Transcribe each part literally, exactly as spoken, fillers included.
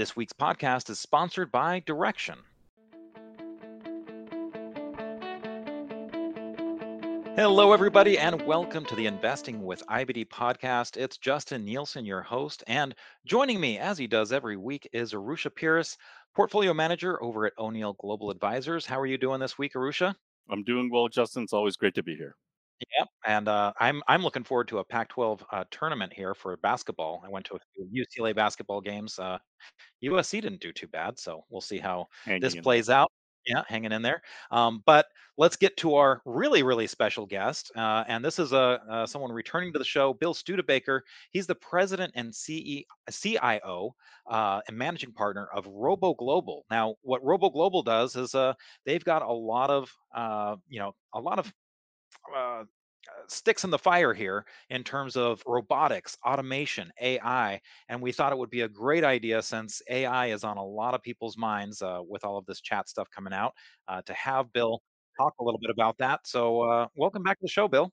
This week's podcast is sponsored by Direxion. Hello, everybody, and welcome to the Investing with I B D podcast. It's Justin Nielsen, your host, and joining me, as he does every week, is Arusha Pierce, portfolio manager over at O'Neill Global Advisors. How are you doing this week, Arusha? I'm doing well, Justin. It's always great to be here. Yeah, and uh, I'm I'm looking forward to a Pac twelve uh, tournament here for basketball. I went to a few U C L A basketball games. Uh, U S C didn't do too bad, so we'll see how hanging this plays in. out. Yeah, hanging in there. Um, but let's get to our really, really special guest. Uh, and this is a, uh, someone returning to the show, Bill Studebaker. He's the president and C E O, C I O uh, and managing partner of Robo Global. Now, what Robo Global does is uh, they've got a lot of, uh, you know, a lot of Uh, sticks in the fire here in terms of robotics, automation, A I, and we thought it would be a great idea, since A I is on a lot of people's minds uh, with all of this chat stuff coming out, uh, to have Bill talk a little bit about that. So uh, welcome back to the show, Bill.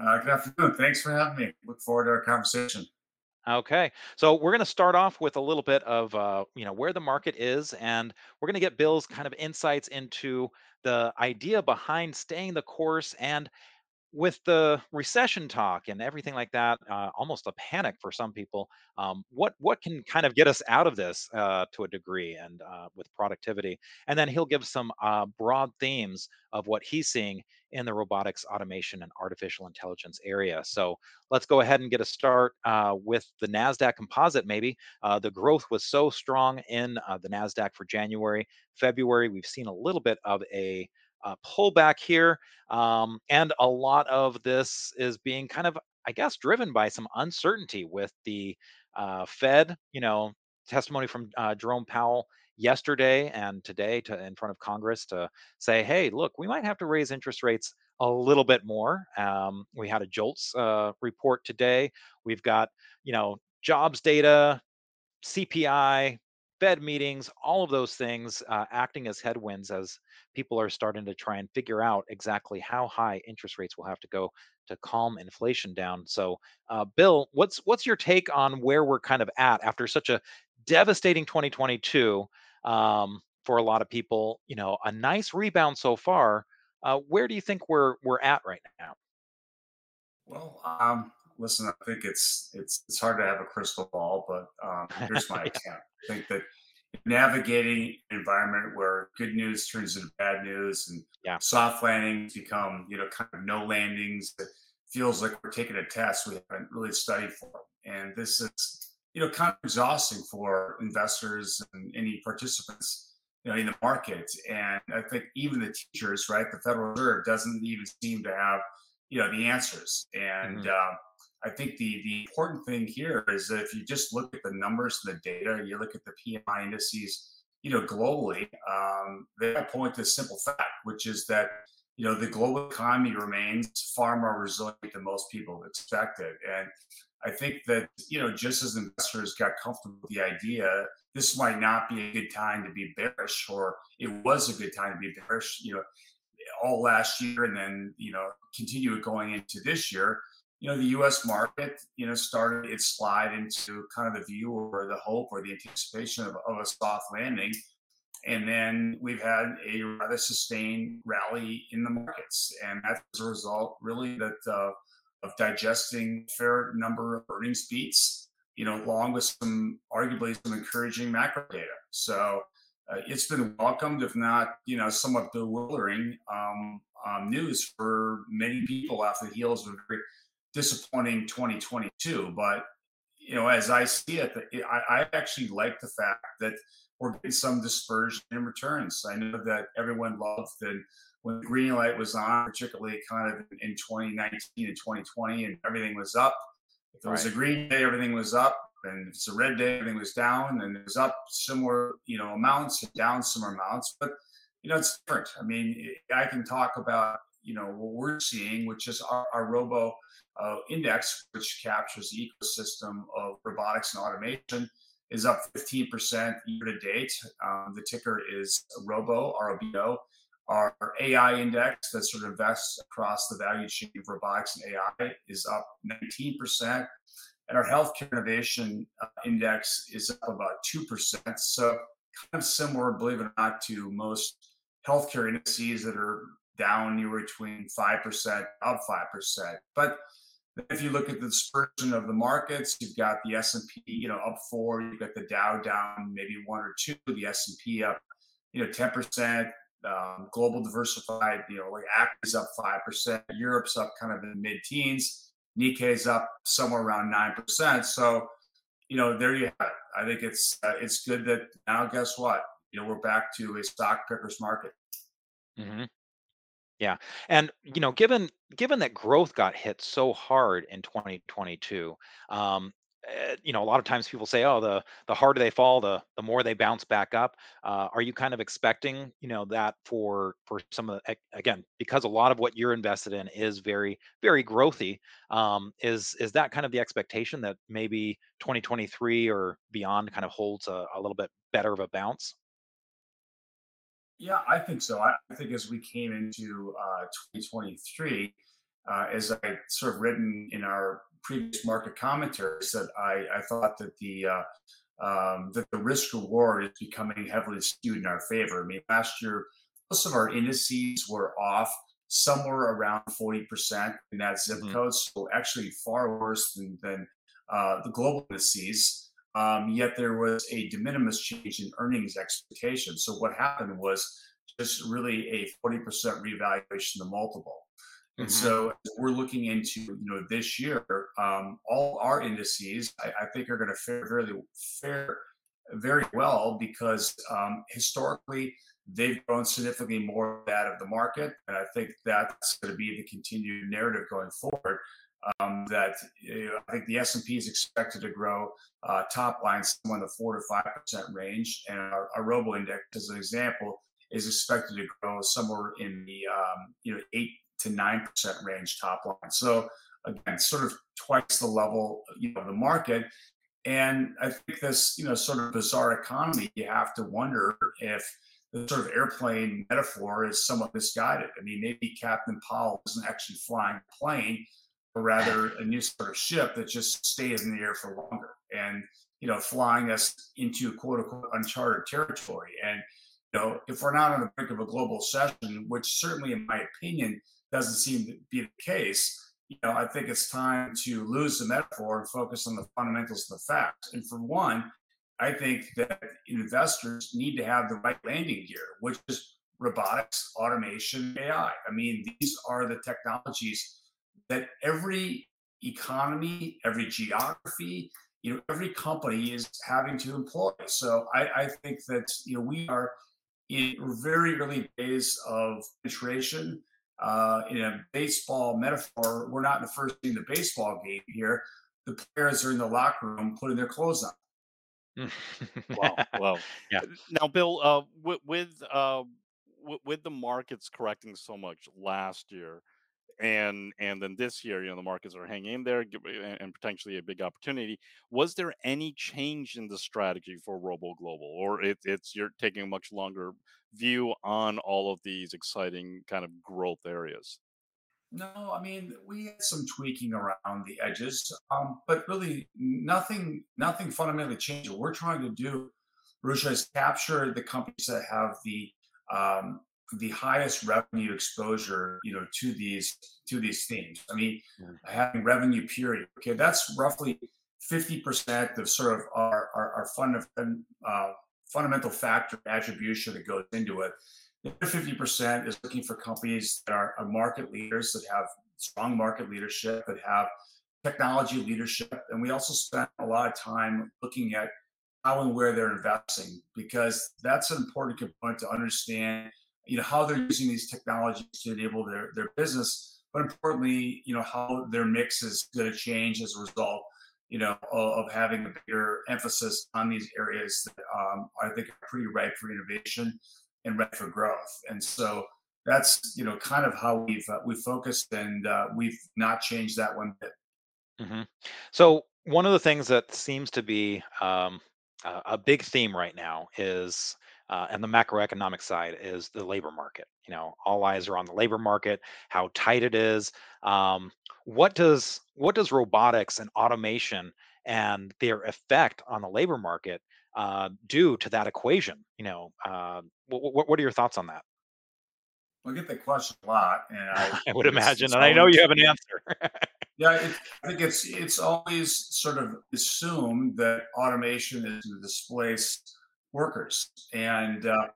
Uh, good afternoon. Thanks for having me. Look forward to our conversation. Okay, so we're going to start off with a little bit of uh, you know where the market is, and we're going to get Bill's kind of insights into the idea behind staying the course. And with the recession talk and everything like that, uh, almost a panic for some people. Um, what what can kind of get us out of this uh, to a degree, and uh, with productivity? And then he'll give some uh, broad themes of what he's seeing in the robotics, automation, and artificial intelligence area. So let's go ahead and get a start uh, with the NASDAQ composite, maybe. Uh, the growth was so strong in uh, the NASDAQ for January, February. We've seen a little bit of a Uh, pullback here, um, and a lot of this is being kind of, I guess, driven by some uncertainty with the uh, Fed. You know, testimony from uh, Jerome Powell yesterday and today to in front of Congress to say, hey, look, we might have to raise interest rates a little bit more. Um, we had a JOLTS uh, report today. We've got, you know, jobs data, C P I. Fed meetings, all of those things uh, acting as headwinds as people are starting to try and figure out exactly how high interest rates will have to go to calm inflation down. So, uh, Bill, what's what's your take on where we're kind of at after such a devastating twenty twenty-two um, for a lot of people? You know, a nice rebound so far. Uh, where do you think we're we're at right now? Well, um, listen, I think it's it's it's hard to have a crystal ball, but um, here's my attempt. yeah. I think that navigating an environment where good news turns into bad news and yeah. soft landings become, you know, kind of no landings, it feels like we're taking a test we haven't really studied for. And this is, you know, kind of exhausting for investors and any participants, you know, in the market. And I think even the teachers, right, the Federal Reserve doesn't even seem to have, you know, the answers. And mm-hmm. uh, I think the, the important thing here is that if you just look at the numbers and the data, you look at the P M I indices, you know, globally, um, they point to a simple fact, which is that, you know, the global economy remains far more resilient than most people expected. And I think that, you know, just as investors got comfortable with the idea, this might not be a good time to be bearish, or it was a good time to be bearish, you know, all last year, and then, you know, continue going into this year. You know, the U S market, you know, started its slide into kind of the view or the hope or the anticipation of, of a soft landing. And then we've had a rather sustained rally in the markets. And that's as a result, really, that uh, of digesting a fair number of earnings beats, you know, along with some arguably some encouraging macro data. So uh, it's been welcomed, if not, you know, somewhat bewildering um, um, news for many people after the heels of a very disappointing twenty twenty-two, but you know, as I see it, I, I actually like the fact that we're getting some dispersion in returns. I know that everyone loved that when the green light was on, particularly kind of in twenty nineteen and twenty twenty, and everything was up. If there was right. a green day, everything was up, and if it's a red day, everything was down, and it was up similar, you know, amounts and down similar amounts. But you know, it's different. I mean, I can talk about, you know, what we're seeing, which is our, our robo uh, index, which captures the ecosystem of robotics and automation, is up fifteen percent year to date. Um, the ticker is robo, R O B O. Our A I index that sort of invests across the value chain of robotics and A I is up nineteen percent. and our healthcare innovation index is up about two percent. So kind of similar, believe it or not, to most healthcare indices that are down anywhere between five percent, up five percent. But if you look at the dispersion of the markets, you've got the S and P, you know, up four, you've got the Dow down maybe one or two, the S and P up, you know, ten percent, um, global diversified, you know, like Act is up five percent, Europe's up kind of in the mid-teens, Nikkei's up somewhere around nine percent. So, you know, there you have it. I think it's uh, it's good that now, guess what? You know, we're back to a stock picker's market. Mm-hmm. Yeah. And, you know, given given that growth got hit so hard in twenty twenty-two, um, uh, you know, a lot of times people say, oh, the the harder they fall, the the more they bounce back up. Uh, are you kind of expecting, you know, that for for some of the, again, because a lot of what you're invested in is very, very growthy. Um, is is that kind of the expectation that maybe twenty twenty-three or beyond kind of holds a, a little bit better of a bounce? Yeah, I think so. I think as we came into uh, twenty twenty-three, uh, as I sort of written in our previous market commentaries, that I, I thought that the uh, um, that the risk reward is becoming heavily skewed in our favor. I mean, last year, most of our indices were off somewhere around forty percent in that zip mm-hmm. code, so actually far worse than, than uh, the global indices. Um, yet there was a de minimis change in earnings expectations. So what happened was just really a forty percent revaluation of the multiple. Mm-hmm. And so we're looking into, you know, this year, um, all our indices, I, I think are going to fare very, fare very well because um, historically they've grown significantly more than that of the market. And I think that's going to be the continued narrative going forward. Um, that you know, I think the S and P is expected to grow uh, top line somewhere in the four to five percent range, and our, our Robo Index, as an example, is expected to grow somewhere in the um, you know eight to nine percent range top line. So again, sort of twice the level you know, of the market. And I think this you know sort of bizarre economy, you have to wonder if the sort of airplane metaphor is somewhat misguided. I mean, maybe Captain Powell isn't actually flying a plane, or rather a new sort of ship that just stays in the air for longer and, you know, flying us into quote unquote uncharted territory. And, you know, if we're not on the brink of a global recession, which certainly in my opinion, doesn't seem to be the case, you know, I think it's time to lose the metaphor and focus on the fundamentals and the facts. And for one, I think that investors need to have the right landing gear, which is robotics, automation, A I. I mean, these are the technologies that every economy, every geography, you know, every company is having to employ. So I, I think that, you know, we are in very early days of iteration. Uh, in a baseball metaphor, we're not in the first inning of the baseball game here. The players are in the locker room putting their clothes on. Wow, wow. Yeah. Now, Bill, uh, with with, uh, with the markets correcting so much last year, And and then this year, you know, the markets are hanging in there and potentially a big opportunity. Was there any change in the strategy for Robo Global, or it, it's you're taking a much longer view on all of these exciting kind of growth areas? No, I mean, we had some tweaking around the edges, um, but really nothing nothing fundamentally changed. What we're trying to do, Arusha, is capture the companies that have the um, the highest revenue exposure, you know, to these to these themes. I mean, mm-hmm. having revenue purity. Okay, that's roughly fifty percent of sort of our our, our fund of, uh, fundamental factor attribution that goes into it. The fifty percent is looking for companies that are, are market leaders, that have strong market leadership, that have technology leadership, and we also spent a lot of time looking at how and where they're investing, because that's an important component to understand. You know, how they're using these technologies to enable their, their business, but importantly, you know, how their mix is going to change as a result, you know, of, of having a bigger emphasis on these areas that um, I think are pretty ripe for innovation and ripe for growth. And so that's, you know, kind of how we've uh, we focused, and uh, we've not changed that one bit. Mm-hmm. So one of the things that seems to be um, a, a big theme right now is Uh, and the macroeconomic side is the labor market. You know, all eyes are on the labor market, how tight it is. Um, what does what does robotics and automation and their effect on the labor market uh, do to that equation? You know, uh, what what are your thoughts on that? I get the question a lot, and I, I would imagine, and I know you have an answer. Yeah, it, I think it's it's always sort of assumed that automation is to displace workers, and uh,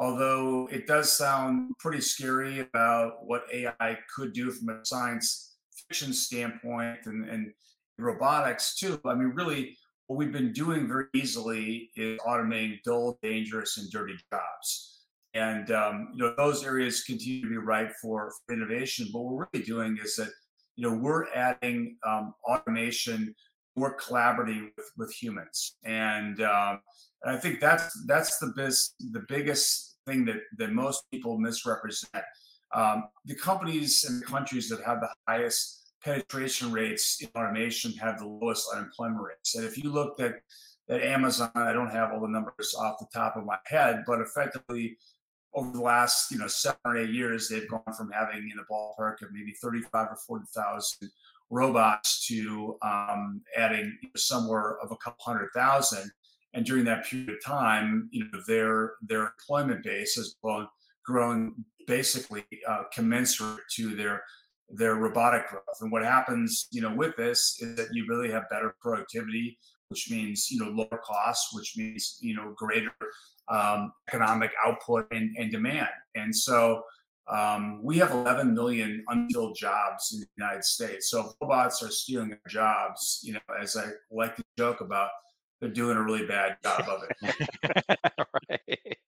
although it does sound pretty scary about what A I could do from a science fiction standpoint, and, and robotics too. I mean, really, what we've been doing very easily is automating dull, dangerous, and dirty jobs. And um, you know, those areas continue to be ripe for, for innovation. But what we're really doing is that, you know, we're adding um, automation more collaboratively with, with humans. And, um, and I think that's that's the biz, the biggest thing that, that most people misrepresent. Um, the companies and the countries that have the highest penetration rates in automation have the lowest unemployment rates. And if you looked at, at Amazon, I don't have all the numbers off the top of my head, but effectively, over the last, you know, seven or eight years, they've gone from having in a ballpark of maybe thirty-five or forty thousand robots to um, adding somewhere of a couple hundred thousand. And during that period of time, you know, their their employment base has grown, grown basically uh, commensurate to their their robotic growth. And what happens, you know, with this is that you really have better productivity, which means, you know, lower costs, which means, you know, greater um, economic output and, and demand. And so um, we have eleven million unfilled jobs in the United States. So if robots are stealing our jobs, you know, as I like to joke about, they're doing a really bad job of it. Right.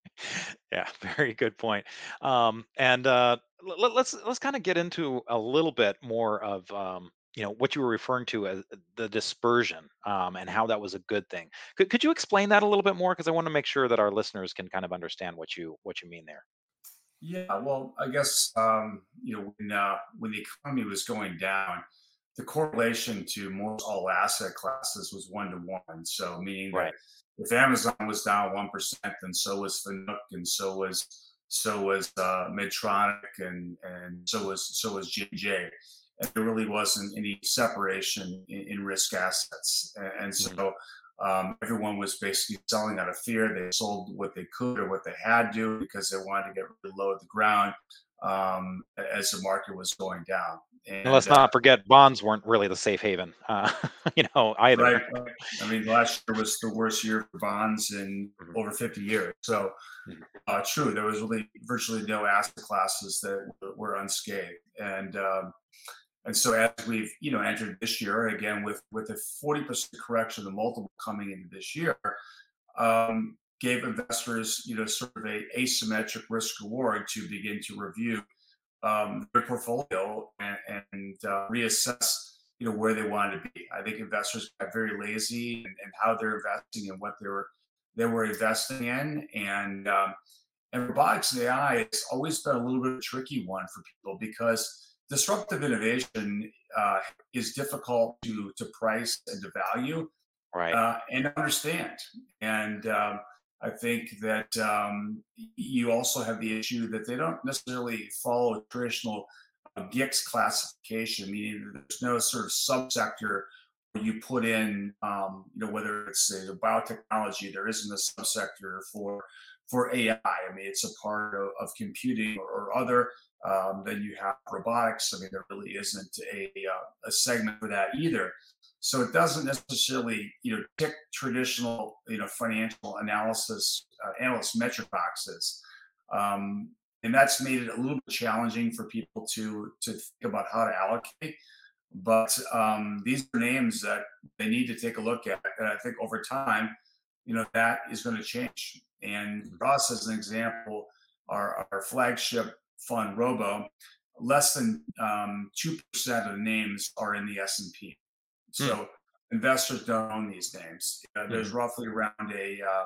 Yeah, very good point. Um, and uh, let, let's let's kind of get into a little bit more of um, you know, what you were referring to as the dispersion um, and how that was a good thing. Could could you explain that a little bit more? Because I want to make sure that our listeners can kind of understand what you what you mean there. Yeah, well, I guess um, you know, when uh, when the economy was going down, the correlation to most all asset classes was one to one. So meaning right. that if Amazon was down one percent, then so was Fanuc, and so was so was uh, Medtronic, and and so was so was J J. There really wasn't any separation in, in risk assets. And so um, everyone was basically selling out of fear. They sold what they could or what they had to because they wanted to get really low at the ground um, as the market was going down. And, and let's not uh, forget, bonds weren't really the safe haven, uh, you know, either. Right. I mean, last year was the worst year for bonds in over fifty years. So uh, true, there was really virtually no asset classes that were unscathed. And, um, And so as we've, you know, entered this year, again, with, with a forty percent correction of the multiple coming into this year, um, gave investors, you know, sort of a asymmetric risk reward to begin to review um, their portfolio and, and uh, reassess, you know, where they wanted to be. I think investors got very lazy in, in how they're investing and what they were they were investing in. And, um, and robotics and A I has always been a little bit of a tricky one for people because disruptive innovation uh, is difficult to to price and to value, right? Uh, and understand. And um, I think that um, you also have the issue that they don't necessarily follow traditional uh, G I C S classification, meaning that there's no sort of subsector where you put in, um, you know, whether it's uh, biotechnology, there isn't a subsector for for A I. I mean, it's a part of, of computing or, or other. Um, then you have robotics. I mean, there really isn't a uh, a segment for that either. So it doesn't necessarily, you know, tick traditional, you know, financial analysis, uh, analyst metric boxes. Um, and that's made it a little bit challenging for people to to think about how to allocate. But um, these are names that they need to take a look at. And I think over time, you know, that is going to change. And for us, as an example, our, our flagship fund Robo, less than um, two percent of the names are in the S and P. So mm. investors don't own these names. Uh, there's mm. roughly around a uh,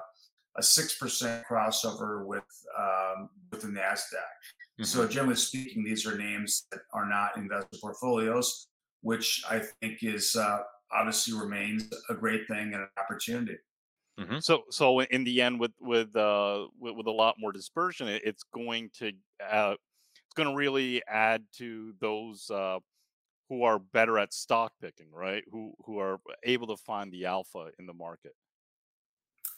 a six percent crossover with, um, with the NASDAQ. Mm-hmm. So generally speaking, these are names that are not investor portfolios, which I think is uh, obviously remains a great thing and an opportunity. Mm-hmm. So, so in the end, with with uh, with, with a lot more dispersion, it, it's going to uh, it's going to really add to those uh, who are better at stock picking, right? Who who are able to find the alpha in the market.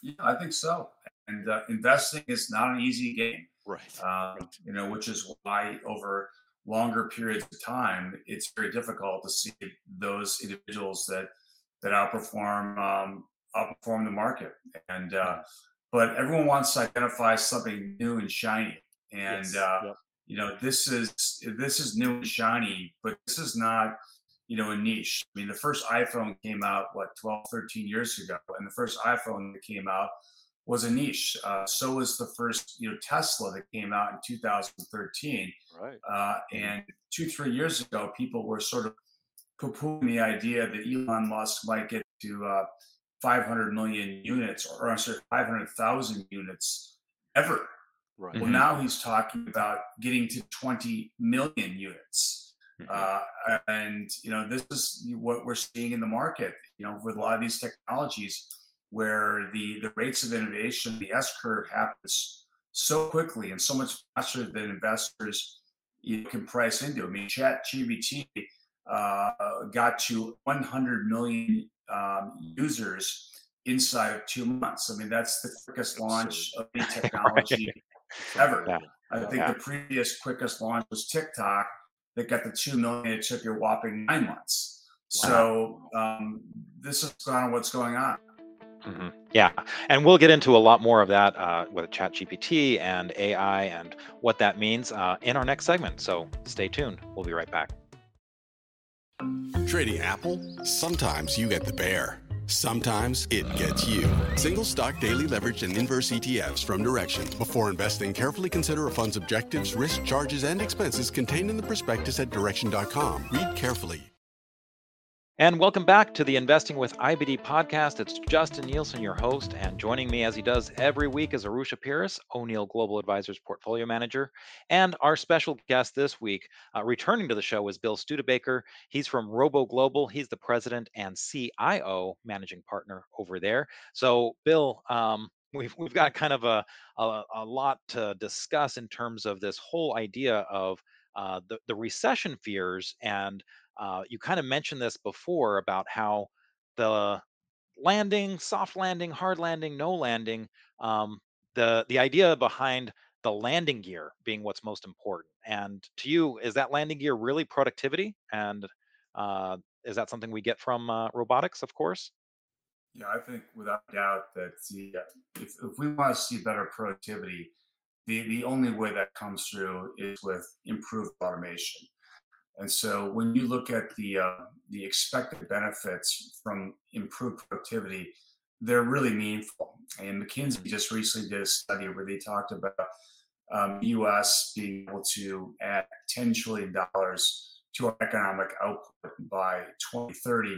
Yeah, I think so. And uh, investing is not an easy game, right? Uh, you know, which is why over longer periods of time, it's very difficult to see those individuals that that outperform. Um, outperform the market. And, uh, but everyone wants to identify something new and shiny. And, yes. uh, yep. you know, this is, this is new and shiny, but this is not, you know, a niche. I mean, the first iPhone came out, what, twelve, thirteen years ago. And the first iPhone that came out was a niche. Uh, so was the first, you know, Tesla that came out in two thousand thirteen. Right. Uh, and two, three years ago, people were sort of poo-pooing the idea that Elon Musk might get to, uh, five hundred million units, or I'm sorry, five hundred thousand units ever. Right. Well, mm-hmm. now he's talking about getting to twenty million units. Mm-hmm. Uh, and, you know, this is what we're seeing in the market, you know, with a lot of these technologies where the, the rates of innovation, the S-curve happens so quickly and so much faster than investors you can price into. I mean, ChatGPT uh, got to one hundred million Um, users inside of two months. I mean, that's the quickest launch of any technology right. ever. Yeah. I think yeah. the previous quickest launch was TikTok that got the two million. It took a whopping nine months. Wow. So um, this is kind of what's going on. Mm-hmm. Yeah, and we'll get into a lot more of that uh, with ChatGPT and A I and what that means uh, in our next segment. So stay tuned. We'll be right back. Trading Apple, sometimes you get the bear, sometimes it gets you. Single stock daily leveraged and inverse E T Fs from Direxion. Before investing, carefully consider a fund's objectives, risk, charges, and expenses contained in the prospectus at Direxion dot com. Read carefully. And welcome back to the Investing with I B D podcast. It's Justin Nielsen, your host, and joining me as he does every week is Arusha Pierce, O'Neill Global Advisors Portfolio Manager. And our special guest this week, uh, returning to the show, is Bill Studebaker. He's from Robo Global. He's the president and C I O managing partner over there. So, Bill, um, we've we've got kind of a, a, a lot to discuss in terms of this whole idea of uh, the, the recession fears and Uh, you kind of mentioned this before about how the landing, soft landing, hard landing, no landing, um, the the idea behind the landing gear being what's most important. And to you, is that landing gear really productivity? And uh, is that something we get from uh, robotics, of course? Yeah, I think without doubt that the, if, if we want to see better productivity, the, the only way that comes through is with improved automation. And so when you look at the uh, the expected benefits from improved productivity, they're really meaningful. And McKinsey just recently did a study where they talked about um, U S being able to add ten trillion dollars to our economic output by twenty thirty.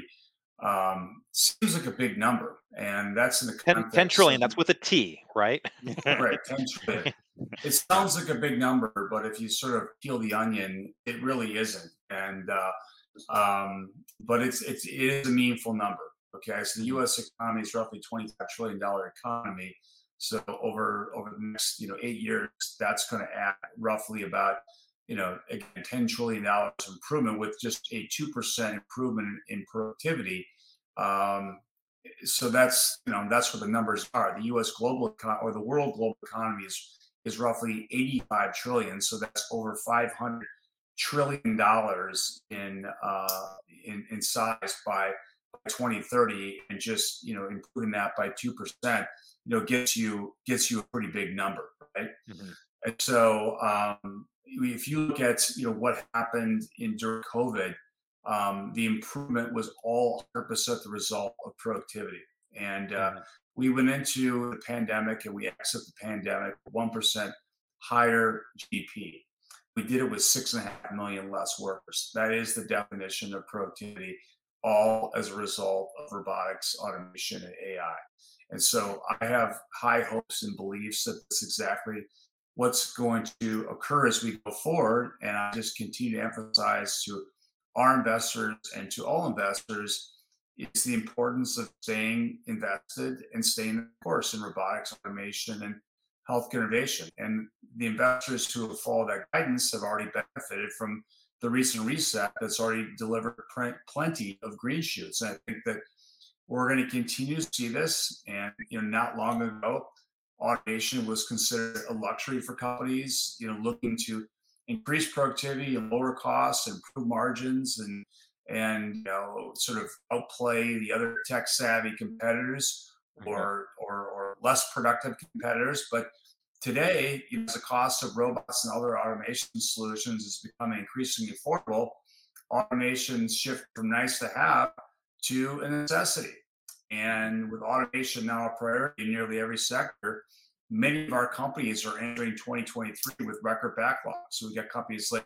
Um, seems like a big number. And that's in the context. ten trillion, that's with a T, right? Right, ten trillion. It sounds like a big number, but if you sort of peel the onion, it really isn't. And uh, um, but it's, it's it is a meaningful number. Okay, so the U S economy is roughly twenty-five trillion dollars economy. So over over the next you know eight years, that's going to add roughly about you know again ten trillion dollars improvement with just a two percent improvement in productivity. Um, so that's you know that's what the numbers are. The U S global econ- or the world global economy is. is roughly eighty-five trillion. So that's over five hundred trillion dollars in, uh, in, in size by twenty thirty. And just, you know, improving that by two percent, you know, gets you, gets you a pretty big number. Right. Mm-hmm. And so um, if you look at, you know, what happened in during COVID, um, the improvement was all one hundred percent the result of productivity. And, uh, we went into the pandemic and we exit the pandemic one percent higher G D P. We did it with six and a half million less workers. That is the definition of productivity, all as a result of robotics, automation, and A I. And so I have high hopes and beliefs that that's exactly what's going to occur as we go forward. And I just continue to emphasize to our investors and to all investors, is the importance of staying invested and staying the course in robotics, automation, and healthcare innovation. And the investors who have followed that guidance have already benefited from the recent reset that's already delivered plenty of green shoots. And I think that we're going to continue to see this. And, you know, not long ago, automation was considered a luxury for companies, you know, looking to increase productivity and lower costs, improve margins, and, and you know, sort of outplay the other tech-savvy competitors or, or or less productive competitors. But today, you know, the cost of robots and other automation solutions is becoming increasingly affordable. Automation shift from nice to have to a necessity. And with automation now a priority in nearly every sector, many of our companies are entering twenty twenty-three with record backlogs. So we've got companies like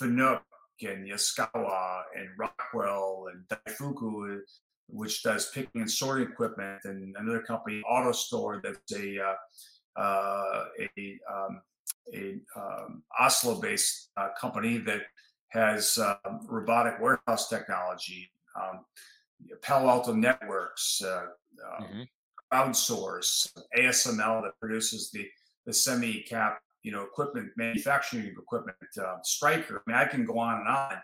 Fanuc and Yaskawa and Rockwell and Daifuku, which does picking and sorting equipment, and another company, AutoStore, that's a uh, uh, a um, a um, Oslo-based uh, company that has uh, robotic warehouse technology. Um, Palo Alto Networks, uh, um, mm-hmm. Crowdsource, A S M L that produces the the semi-cap, you know, equipment, manufacturing equipment, uh, Stryker. I mean, I can go on and on.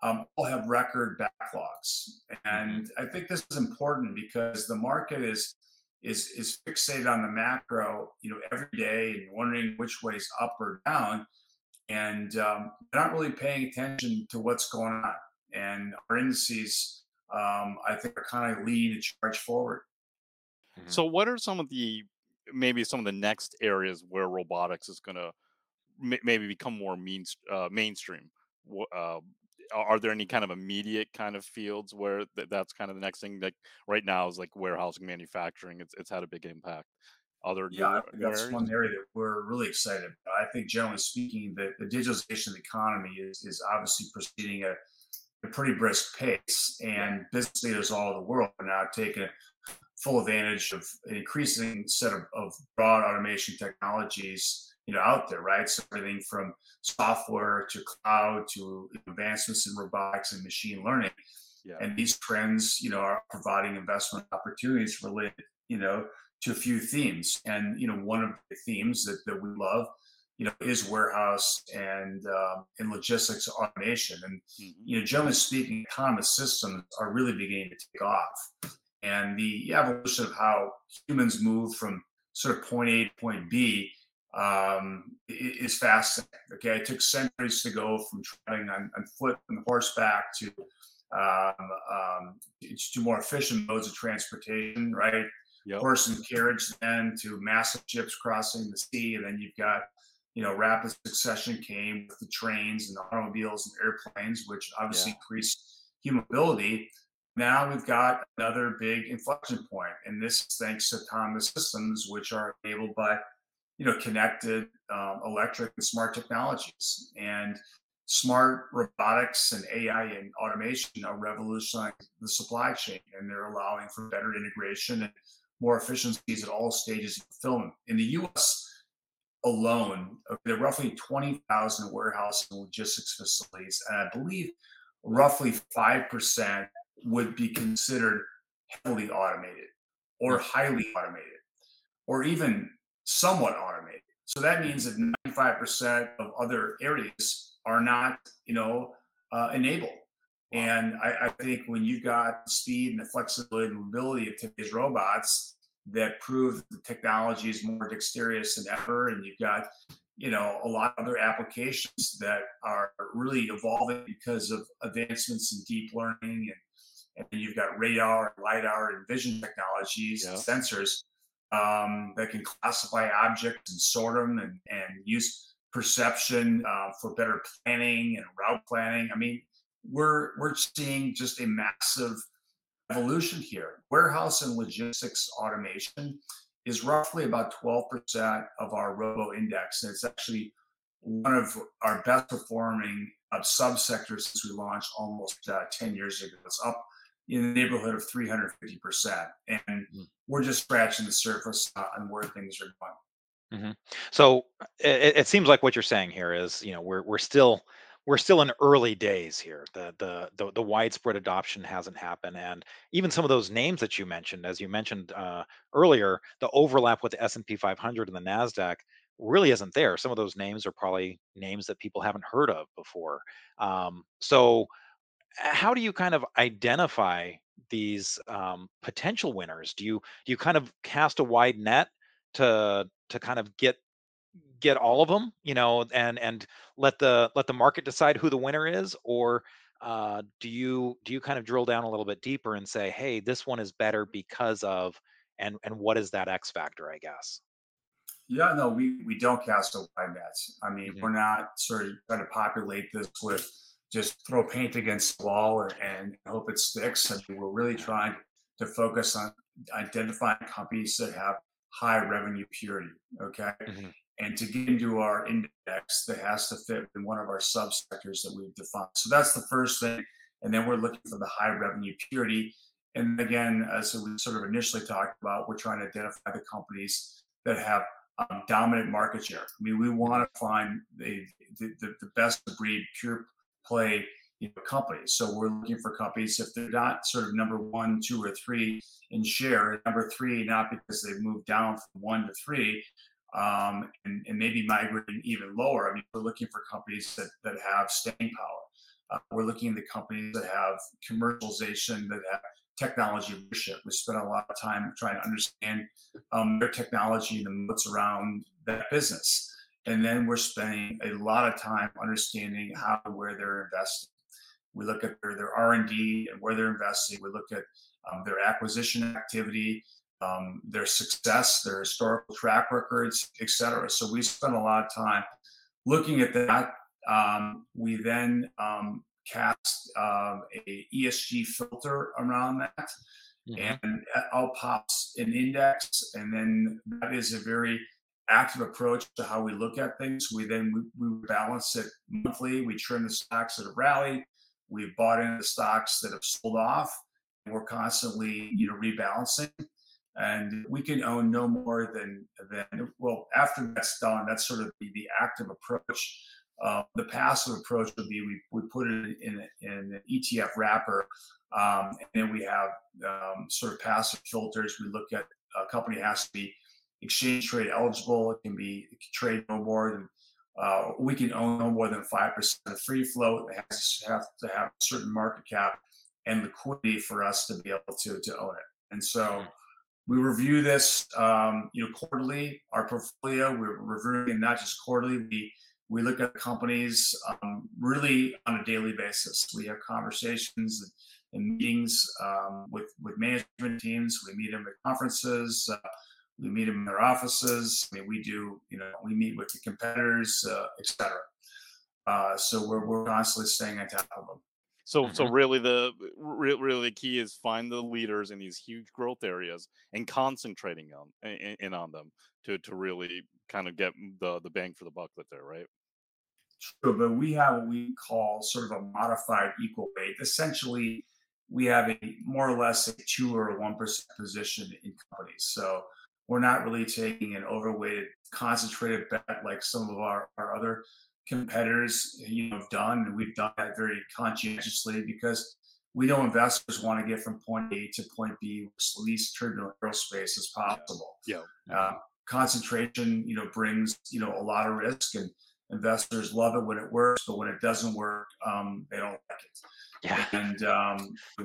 Um, all have record backlogs, and mm-hmm. I think this is important because the market is is is fixated on the macro, you know, every day and wondering which way's up or down, and um, not really paying attention to what's going on. And our indices, um, I think, are kind of leading the charge forward. So what are some of the, maybe some of the next areas where robotics is going to m- maybe become more mean, uh, mainstream? Uh, are there any kind of immediate kind of fields where th- that's kind of the next thing that right now is like warehousing, manufacturing? It's it's had a big impact. Other yeah, new, I think that's areas? One area that we're really excited about. I think generally speaking, the, the digitalization of the economy is, is obviously proceeding at a pretty brisk pace, and business leaders all over the world are now taking a full advantage of an increasing set of, of broad automation technologies, you know, out there, right? So everything from software to cloud to advancements in robotics and machine learning. Yeah. And these trends, you know, are providing investment opportunities related, you know, to a few themes. And, you know, one of the themes that, that we love, you know, is warehouse and uh, and logistics automation. And, mm-hmm. you know, generally speaking, autonomous systems are really beginning to take off. And the evolution of how humans move from sort of point A to point B um, is fascinating. Okay, it took centuries to go from traveling on, on foot and horseback to um, um, to more efficient modes of transportation, right? Yep. Horse and carriage, then to massive ships crossing the sea, and then you've got, you know, rapid succession came with the trains and the automobiles and airplanes, which obviously yeah. increased human mobility. Now we've got another big inflection point, and this is thanks to autonomous systems, which are enabled by, you know, connected um, electric and smart technologies. And smart robotics and A I and automation are revolutionizing the supply chain, and they're allowing for better integration and more efficiencies at all stages of fulfillment. In the U S alone, there are roughly twenty thousand warehouse and logistics facilities, and I believe roughly five percent would be considered heavily automated or highly automated or even somewhat automated. So that means that ninety-five percent of other areas are not, you know, uh, enabled. And I, I think when you've got the speed and the flexibility and mobility of today's robots that prove the technology is more dexterous than ever, and you've got, you know, a lot of other applications that are really evolving because of advancements in deep learning and And you've got radar, LiDAR, and vision technologies yeah. and sensors um, that can classify objects and sort them and, and use perception uh, for better planning and route planning. I mean, we're we're seeing just a massive evolution here. Warehouse and logistics automation is roughly about twelve percent of our robo index. And it's actually one of our best performing uh, subsectors since we launched almost uh, ten years ago. It's up in the neighborhood of three hundred fifty percent. And mm-hmm. we're just scratching the surface uh, on where things are going. Mm-hmm. So it, it seems like what you're saying here is, you know, we're we're still we're still in early days here. The, the the the widespread adoption hasn't happened, and even some of those names that you mentioned, as you mentioned uh, earlier, the overlap with the S and P five hundred and the NASDAQ really isn't there. Some of those names are probably names that people haven't heard of before. Um, so, how do you kind of identify these um, potential winners? Do you do you kind of cast a wide net to to kind of get get all of them, you know, and and let the let the market decide who the winner is, or uh, do you do you kind of drill down a little bit deeper and say, hey, this one is better because of, and and what is that X factor, I guess? Yeah, no, we we don't cast a wide net. I mean, mm-hmm. we're not sort of trying to populate this with just throw paint against the wall and, and hope it sticks. I mean, we're really trying to focus on identifying companies that have high revenue purity. Okay. Mm-hmm. And to get into our index that has to fit in one of our subsectors that we've defined. So that's the first thing. And then we're looking for the high revenue purity. And again, as we sort of initially talked about, we're trying to identify the companies that have um, dominant market share. I mean, we want to find the, the, the best of breed pure play, you know, companies. So we're looking for companies, if they're not sort of number one, two, or three in share, number three, not because they've moved down from one to three, um, and, and maybe migrating even lower. I mean, we're looking for companies that, that have staying power. Uh, we're looking at the companies that have commercialization, that have technology leadership. We spent a lot of time trying to understand um, their technology and what's around that business. And then we're spending a lot of time understanding how and where they're investing. We look at their, their R and D and where they're investing. We look at um, their acquisition activity, um, their success, their historical track records, et cetera. So we spend a lot of time looking at that. Um, we then um, cast um, a E S G filter around that. Mm-hmm. And that all pops an index. And then that is a very active approach to how we look at things. We then we, we balance it monthly. We trim the stocks that have rallied. We've bought into stocks that have sold off, and we're constantly, you know, rebalancing. And we can own no more than than well. After that's done, that's sort of the, the active approach. Uh, the passive approach would be we we put it in in an E T F wrapper, um, and then we have um, sort of passive filters. We look at a company has to be exchange trade eligible. It can be it can trade no more than uh, we can own no more than five percent of free float. It has to have to have a certain market cap and liquidity for us to be able to to own it. And so we review this, um, you know, quarterly. Our portfolio, we're reviewing not just quarterly. We we look at companies um, really on a daily basis. We have conversations and meetings um, with with management teams. We meet them at conferences. Uh, We meet them in their offices. I mean, we do, you know, we meet with the competitors, uh, et cetera. Uh, so we're we're constantly staying on top of them. So mm-hmm. so really the re- really key is find the leaders in these huge growth areas and concentrating on in, in on them to to really kind of get the the bang for the buck with there, right? True, but we have what we call sort of a modified equal weight. Essentially, we have a more or less a two or a one percent position in companies. So we're not really taking an overweighted, concentrated bet like some of our, our other competitors, you know, have done. And we've done that very conscientiously because we know investors want to get from point A to point B with the least turbulent airspace as possible. Yeah. Uh, concentration, you know, brings, you know, a lot of risk, and investors love it when it works, but when it doesn't work, um, they don't like it. Yeah. And um,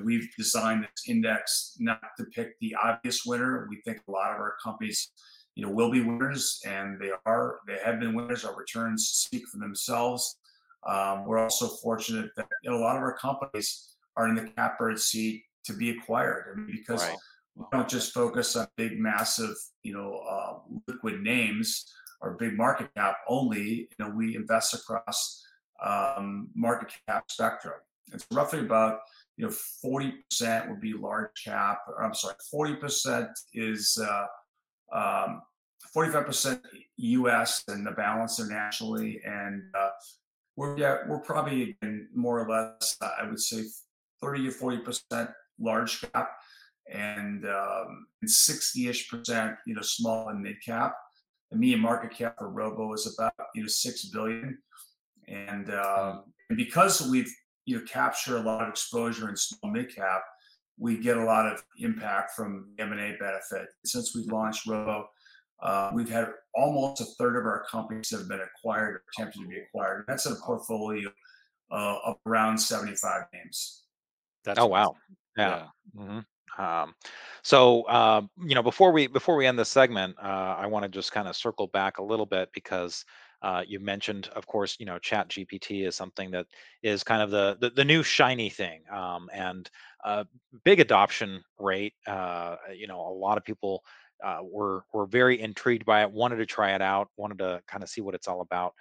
we've designed this index not to pick the obvious winner. We think a lot of our companies, you know, will be winners, and they are. They have been winners. Our returns speak for themselves. Um, we're also fortunate that you know, a lot of our companies are in the catbird seat to be acquired. I mean, because right. we don't just focus on big, massive, you know, uh, liquid names or big market cap only. You know, we invest across um, market cap spectrum. It's roughly about, you know, forty percent would be large cap. Or I'm sorry, forty percent is uh, um, forty-five percent U S and the balance internationally. And uh, we're yeah, we're probably in more or less, uh, I would say, thirty to forty percent large cap, and um, and sixty-ish percent, you know, small and mid cap. The median market cap for Robo is about, you know, six billion. And, uh, and because we've, you know, capture a lot of exposure in small mid cap, we get a lot of impact from M and A benefit. Since we launched Robo, uh, we've had almost a third of our companies have been acquired or attempted to be acquired. That's a portfolio uh, of around seventy-five names. That's oh, wow. Yeah. yeah. Mm-hmm. Um, so, uh, you know, before we before we end this segment, uh, I want to just kind of circle back a little bit because uh, you mentioned, of course, you know, ChatGPT is something that is kind of the the, the new shiny thing, um, and uh, big adoption rate. Uh, you know, a lot of people uh, were were very intrigued by it, wanted to try it out, wanted to kind of see what it's all about.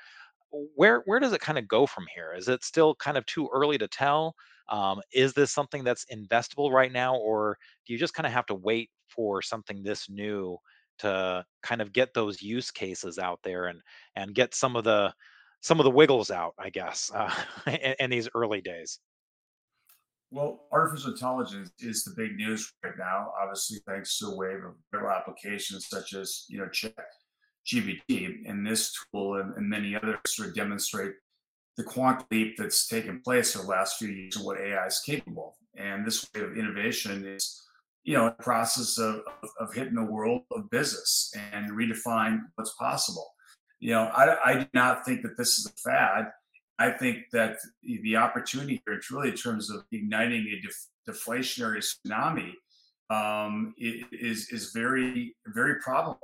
Where where does it kind of go from here? Is it still kind of too early to tell? Um, is this something that's investable right now, or do you just kind of have to wait for something this new to kind of get those use cases out there and and get some of the some of the wiggles out, I guess, uh, in, in these early days? Well, artificial intelligence is the big news right now, obviously, thanks to a wave of real applications such as, you know, chat. G B T and this tool and, and many others sort of demonstrate the quantum leap that's taken place over the last few years and what A I is capable of. And this way of innovation is, you know, a process of, of, of hitting the world of business and redefine what's possible. You know, I, I do not think that this is a fad. I think that the opportunity here, truly, in terms of igniting a def- deflationary tsunami, um, is is very, very probable.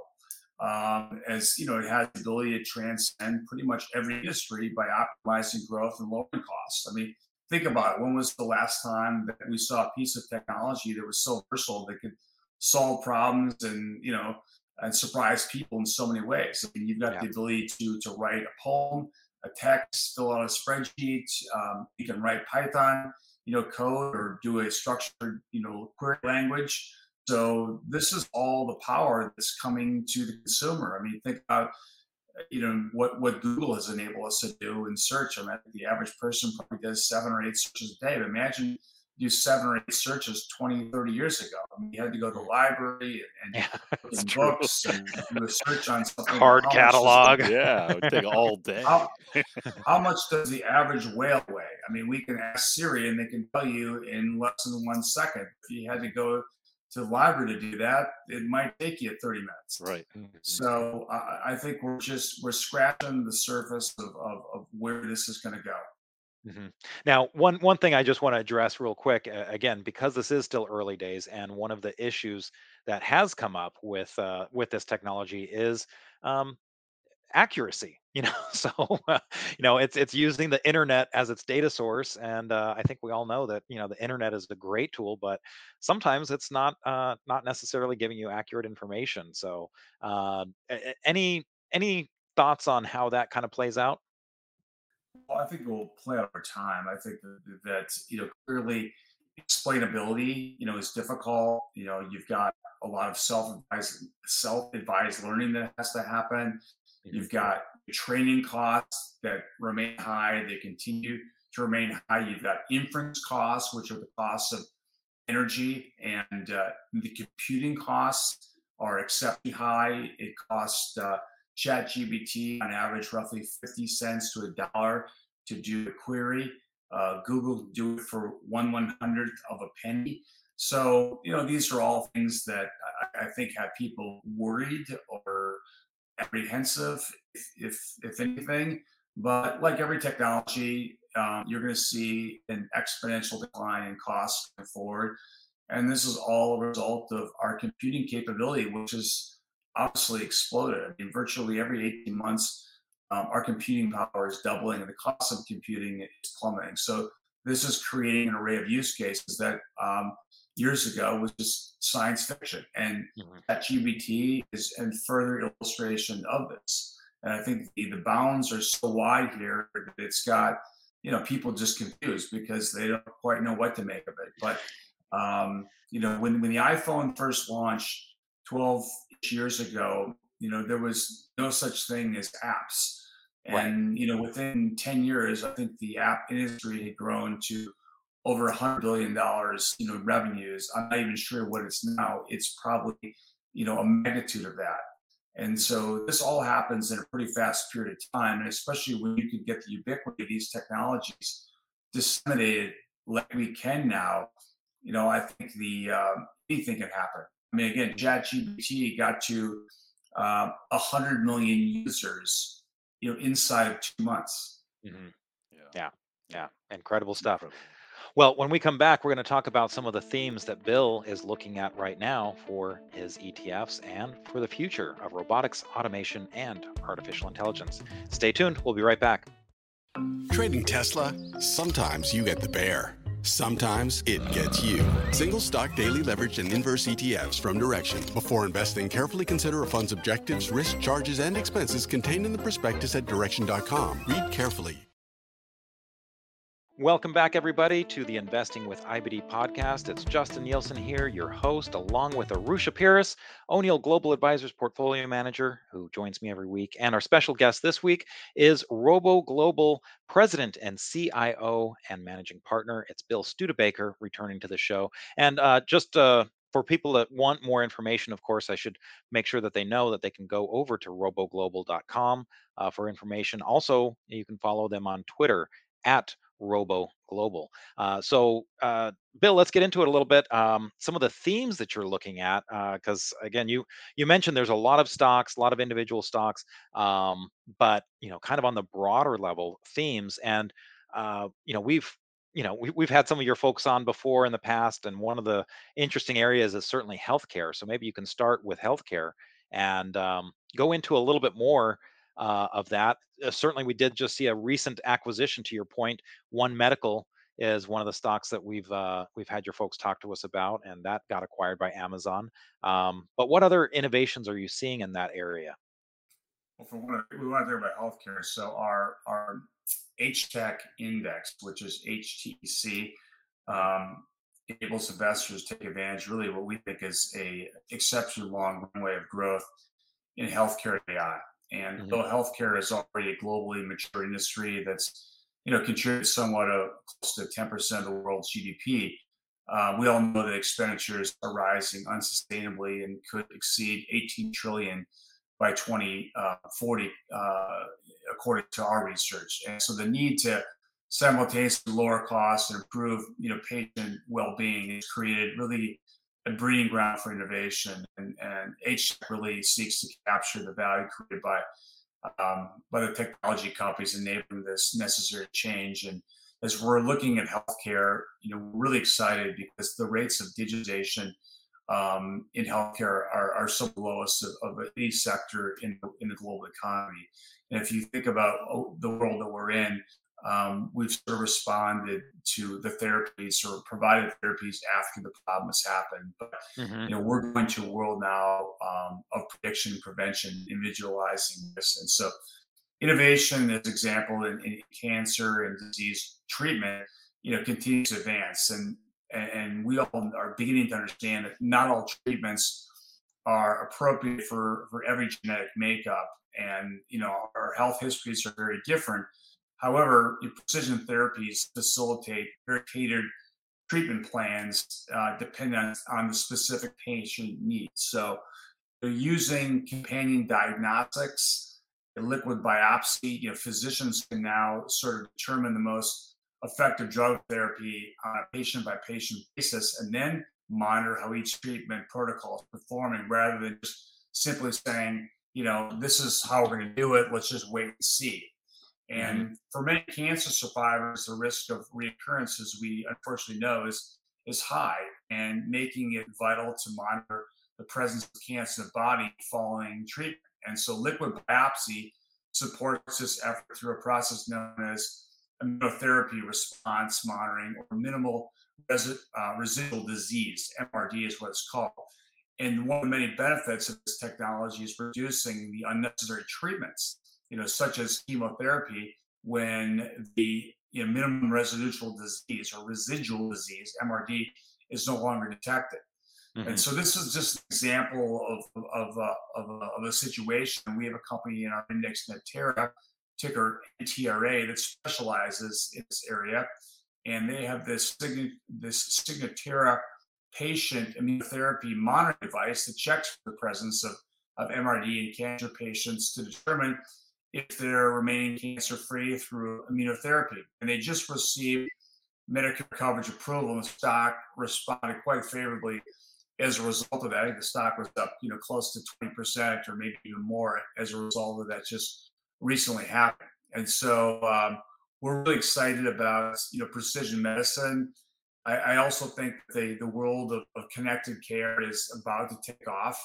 Um, as you know, it has the ability to transcend pretty much every industry by optimizing growth and lowering costs. I mean, think about it. When was the last time that we saw a piece of technology that was so versatile that could solve problems and, you know, and surprise people in so many ways? I mean, you've got yeah. the ability to to write a poem, a text, fill out a spreadsheet. Um, you can write Python, you know, code, or do a structured, you know, query language. So this is all the power that's coming to the consumer. I mean, think about, you know, what, what Google has enabled us to do in search. I mean, I think the average person probably does seven or eight searches a day. But imagine you do seven or eight searches twenty, thirty years ago. I mean, you had to go to the library and, and yeah, books true. and do a search on something. Card catalog. Yeah, it would take all day. How, how much does the average whale weigh? I mean, we can ask Siri and they can tell you in less than one second. If you had to go to the library to do that, it might take you thirty minutes. Right. So uh, I think we're just we're scratching the surface of of, of where this is going to go. Mm-hmm. Now, one one thing I just want to address real quick, uh, again, because this is still early days, and one of the issues that has come up with uh, with this technology is um, accuracy. You know, so uh, you know it's it's using the internet as its data source, and uh, I think we all know that, you know, the internet is a great tool, but sometimes it's not uh, not necessarily giving you accurate information. So, uh, any any thoughts on how that kind of plays out? Well, I think it will play out over time. I think that, you know, clearly explainability, you know, is difficult. You know, you've got a lot of self-advised self-advised learning that has to happen. You've got training costs that remain high, they continue to remain high. You've got inference costs, which are the costs of energy, and uh, the computing costs are exceptionally high. It costs uh, ChatGPT on average roughly fifty cents to a dollar to do a query. Uh, Google do it for one one hundredth of a penny. So, you know, these are all things that I, I think have people worried or apprehensive, if, if if anything. But like every technology, um, you're going to see an exponential decline in costs going forward. And this is all a result of our computing capability, which has obviously exploded. I mean, virtually every eighteen months, um, our computing power is doubling and the cost of computing is plummeting. So this is creating an array of use cases that um, years ago was just science fiction, and that G B T is a further illustration of this. And I think the, the bounds are so wide here that it's got, you know, people just confused because they don't quite know what to make of it. But um, you know, when when the iPhone first launched twelve years ago, you know, there was no such thing as apps, and right. you know, within ten years, I think the app industry had grown to over one hundred billion dollars, you know, revenues. I'm not even sure what it's now. It's probably, you know, a magnitude of that. And so this all happens in a pretty fast period of time, and especially when you can get the ubiquity of these technologies disseminated like we can now, you know, I think the um, anything can happen. I mean, again, ChatGPT got to uh, one hundred million users, you know, inside of two months. Mm-hmm. Yeah. yeah, yeah, incredible stuff. Incredible. Well, when we come back, we're going to talk about some of the themes that Bill is looking at right now for his E T Fs and for the future of robotics, automation, and artificial intelligence. Stay tuned. We'll be right back. Trading Tesla, sometimes you get the bear. Sometimes it gets you. Single stock daily leveraged and inverse E T Fs from Direxion. Before investing, carefully consider a fund's objectives, risk, charges, and expenses contained in the prospectus at Direxion dot com. Read carefully. Welcome back, everybody, to the Investing with I B D podcast. It's Justin Nielsen here, your host, along with Arusha Pierce, O'Neill Global Advisors Portfolio Manager, who joins me every week. And our special guest this week is Robo Global President and C I O and Managing Partner. It's Bill Studebaker returning to the show. And uh, just uh, for people that want more information, of course, I should make sure that they know that they can go over to robo global dot com uh, for information. Also, you can follow them on Twitter at Robo Global. Uh, so, uh, Bill, let's get into it a little bit. Um, some of the themes that you're looking at, because uh, again, you you mentioned there's a lot of stocks, a lot of individual stocks, um, but you know, kind of on the broader level, themes. And uh, you know, we've you know we, we've had some of your folks on before in the past, and one of the interesting areas is certainly healthcare. So maybe you can start with healthcare and um, go into a little bit more. Uh, of that. Uh, certainly, we did just see a recent acquisition, to your point. One Medical is one of the stocks that we've uh, we've had your folks talk to us about, and that got acquired by Amazon. Um, but what other innovations are you seeing in that area? Well, for one, we want to talk about healthcare. So our our H T E C index, which is H T E C, um, enables investors to take advantage really what we think is a exceptionally long runway of growth in healthcare A I. And mm-hmm. though healthcare is already a globally mature industry that's, you know, contributes somewhat of close to ten percent of the world's G D P, uh, we all know that expenditures are rising unsustainably and could exceed eighteen trillion by twenty forty, uh, according to our research. And so the need to simultaneously lower costs and improve, you know, patient well-being is created really a breeding ground for innovation, and, and H T E C really seeks to capture the value created by um, by the technology companies enabling this necessary change. And as we're looking at healthcare, you know, we're really excited because the rates of digitization um, in healthcare are, are some of the lowest of, of any sector in the, in the global economy. And if you think about the world that we're in, Um, we've sort of responded to the therapies or provided therapies after the problem has happened. But mm-hmm. you know, we're going to a world now um, of prediction, prevention, individualizing this, and so innovation, as example in, in cancer and disease treatment, you know, continues to advance, and and we all are beginning to understand that not all treatments are appropriate for, for every genetic makeup, and you know, our health histories are very different. However, precision therapies facilitate very catered treatment plans uh, dependent on the specific patient needs. So they're using companion diagnostics, a liquid biopsy. You know, physicians can now sort of determine the most effective drug therapy on a patient-by-patient basis and then monitor how each treatment protocol is performing rather than just simply saying, you know, this is how we're going to do it. Let's just wait and see. And mm-hmm. for many cancer survivors, the risk of reoccurrence, as we unfortunately know, is is high, and making it vital to monitor the presence of cancer in the body following treatment. And so liquid biopsy supports this effort through a process known as immunotherapy response monitoring, or minimal resi- uh, residual disease, M R D is what it's called. And one of the many benefits of this technology is reducing the unnecessary treatments, you know, such as chemotherapy, when the you know, minimum residual disease or residual disease, M R D, is no longer detected. Mm-hmm. And so this is just an example of, of, uh, of, uh, of a situation. We have a company in our index, Natera, ticker N T R A, that specializes in this area. And they have this, this Signatera patient immunotherapy monitoring device that checks for the presence of of M R D in cancer patients to determine if they're remaining cancer-free through immunotherapy. And they just received Medicare coverage approval, and the stock responded quite favorably as a result of that. I think the stock was up, you know, close to twenty percent or maybe even more as a result of that just recently happened. And so um, we're really excited about, you know, precision medicine. I, I also think the, the world of, of connected care is about to take off.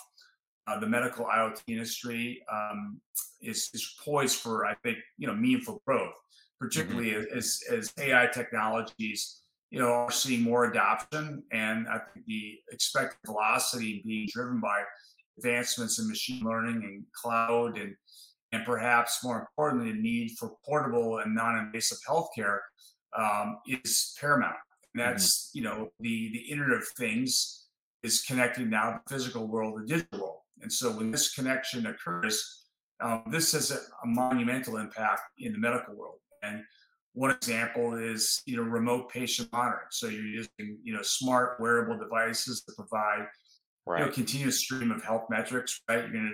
Uh, the medical IoT industry um, is, is poised for, I think, you know, meaningful growth, particularly mm-hmm. as, as A I technologies, you know, are seeing more adoption. And I think the expected velocity being driven by advancements in machine learning and cloud, and and perhaps more importantly, the need for portable and non-invasive healthcare um, is paramount. And that's, mm-hmm. you know, the, the Internet of Things is connecting now the physical world to the digital world. And so when this connection occurs, um, this has a, a monumental impact in the medical world. And one example is, you know, remote patient monitoring. So you're using, you know, smart wearable devices to provide right. you know, continuous stream of health metrics, right? You're gonna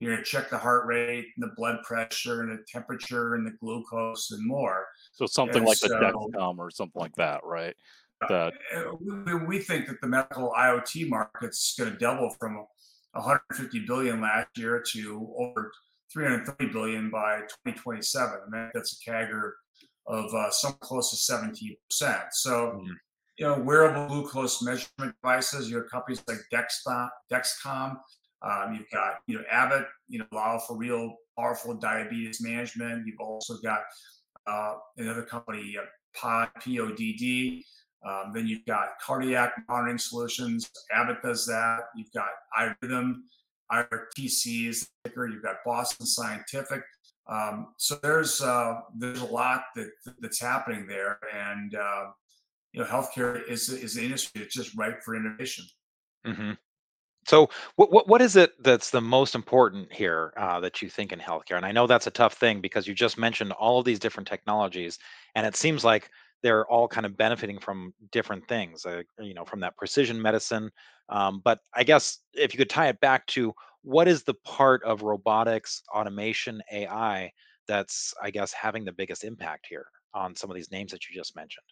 you're gonna check the heart rate and the blood pressure and the temperature and the glucose and more. So something and like so, the Dexcom or something like that, right? That uh, we think that the medical IoT market's gonna double from one hundred fifty billion last year to over three hundred thirty billion by twenty twenty-seven. And that's a C A G R of uh, some close to seventeen percent. So, mm-hmm. you know, wearable glucose measurement devices, you have companies like Dexcom, Dexcom. Um, you've got, you know, Abbott, you know, allow for real powerful diabetes management. You've also got uh, another company, uh, Pod, P O D D. Um, then you've got cardiac monitoring solutions. Abbott does that. You've got iRhythm, I R T C is the ticker. You've got Boston Scientific. Um, so there's uh, there's a lot that that's happening there, and uh, you know, healthcare is is an industry that's just ripe for innovation. Mm-hmm. So what, what what is it that's the most important here uh, that you think in healthcare? And I know that's a tough thing because you just mentioned all of these different technologies, and it seems like they're all kind of benefiting from different things, uh, you know, from that precision medicine. Um, but I guess if you could tie it back to what is the part of robotics, automation, A I that's, I guess, having the biggest impact here on some of these names that you just mentioned?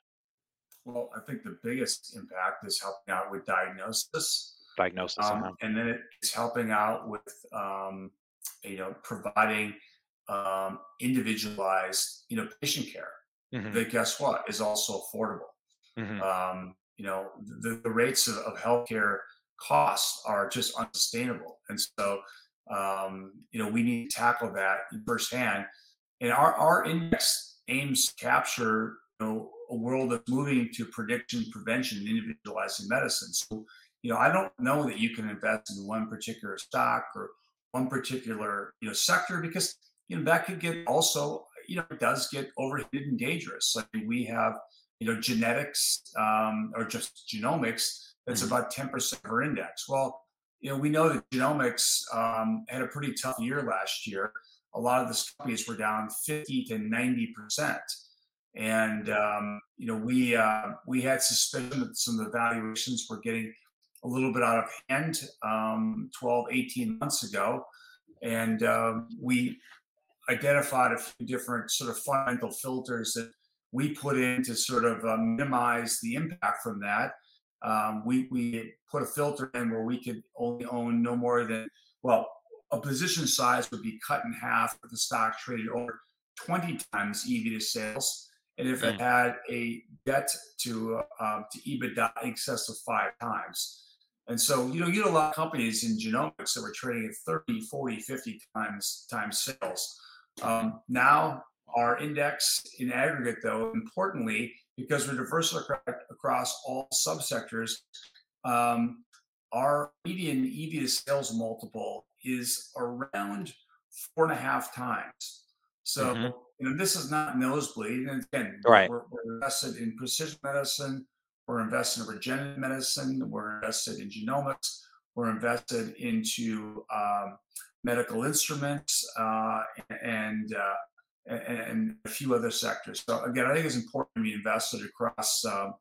Well, I think the biggest impact is helping out with diagnosis. Diagnosis. Um, uh-huh. And then it's helping out with, um, you know, providing um, individualized, you know, patient care. Mm-hmm. That guess what is also affordable. Mm-hmm. Um, you know, the, the rates of, of healthcare costs are just unsustainable, and so um, you know, we need to tackle that firsthand. And our our index aims to capture, you know, a world that's moving to prediction, prevention, individualizing medicine. So, you know, I don't know that you can invest in one particular stock or one particular, you know, sector, because, you know, that could get also, you know, it does get overheated and dangerous. I mean, we have, you know, genetics um, or just genomics that's mm-hmm. about ten percent of our index. Well, you know, we know that genomics um, had a pretty tough year last year. A lot of the companies were down fifty to ninety percent. And, um, you know, we uh, we had suspicion that some of the valuations were getting a little bit out of hand um, twelve, eighteen months ago. And um, we identified a few different sort of fundamental filters that we put in to sort of uh, minimize the impact from that. Um, we we put a filter in where we could only own no more than, well, a position size would be cut in half if the stock traded over twenty times E V to sales, and if mm. it had a debt to uh, to EBITDA in excess of five times. And so, you know, you had a lot of companies in genomics that were trading at thirty, forty, fifty times times sales. Um, now, our index in aggregate, though, importantly, because we're diversified across all subsectors, um, our median E V to sales multiple is around four and a half times. So, mm-hmm. you know, this is not nosebleed. And again, right. we're, we're invested in precision medicine. We're invested in regenerative medicine. We're invested in genomics. We're invested into um, medical instruments uh, and, uh, and and a few other sectors. So again, I think it's important to be invested across um,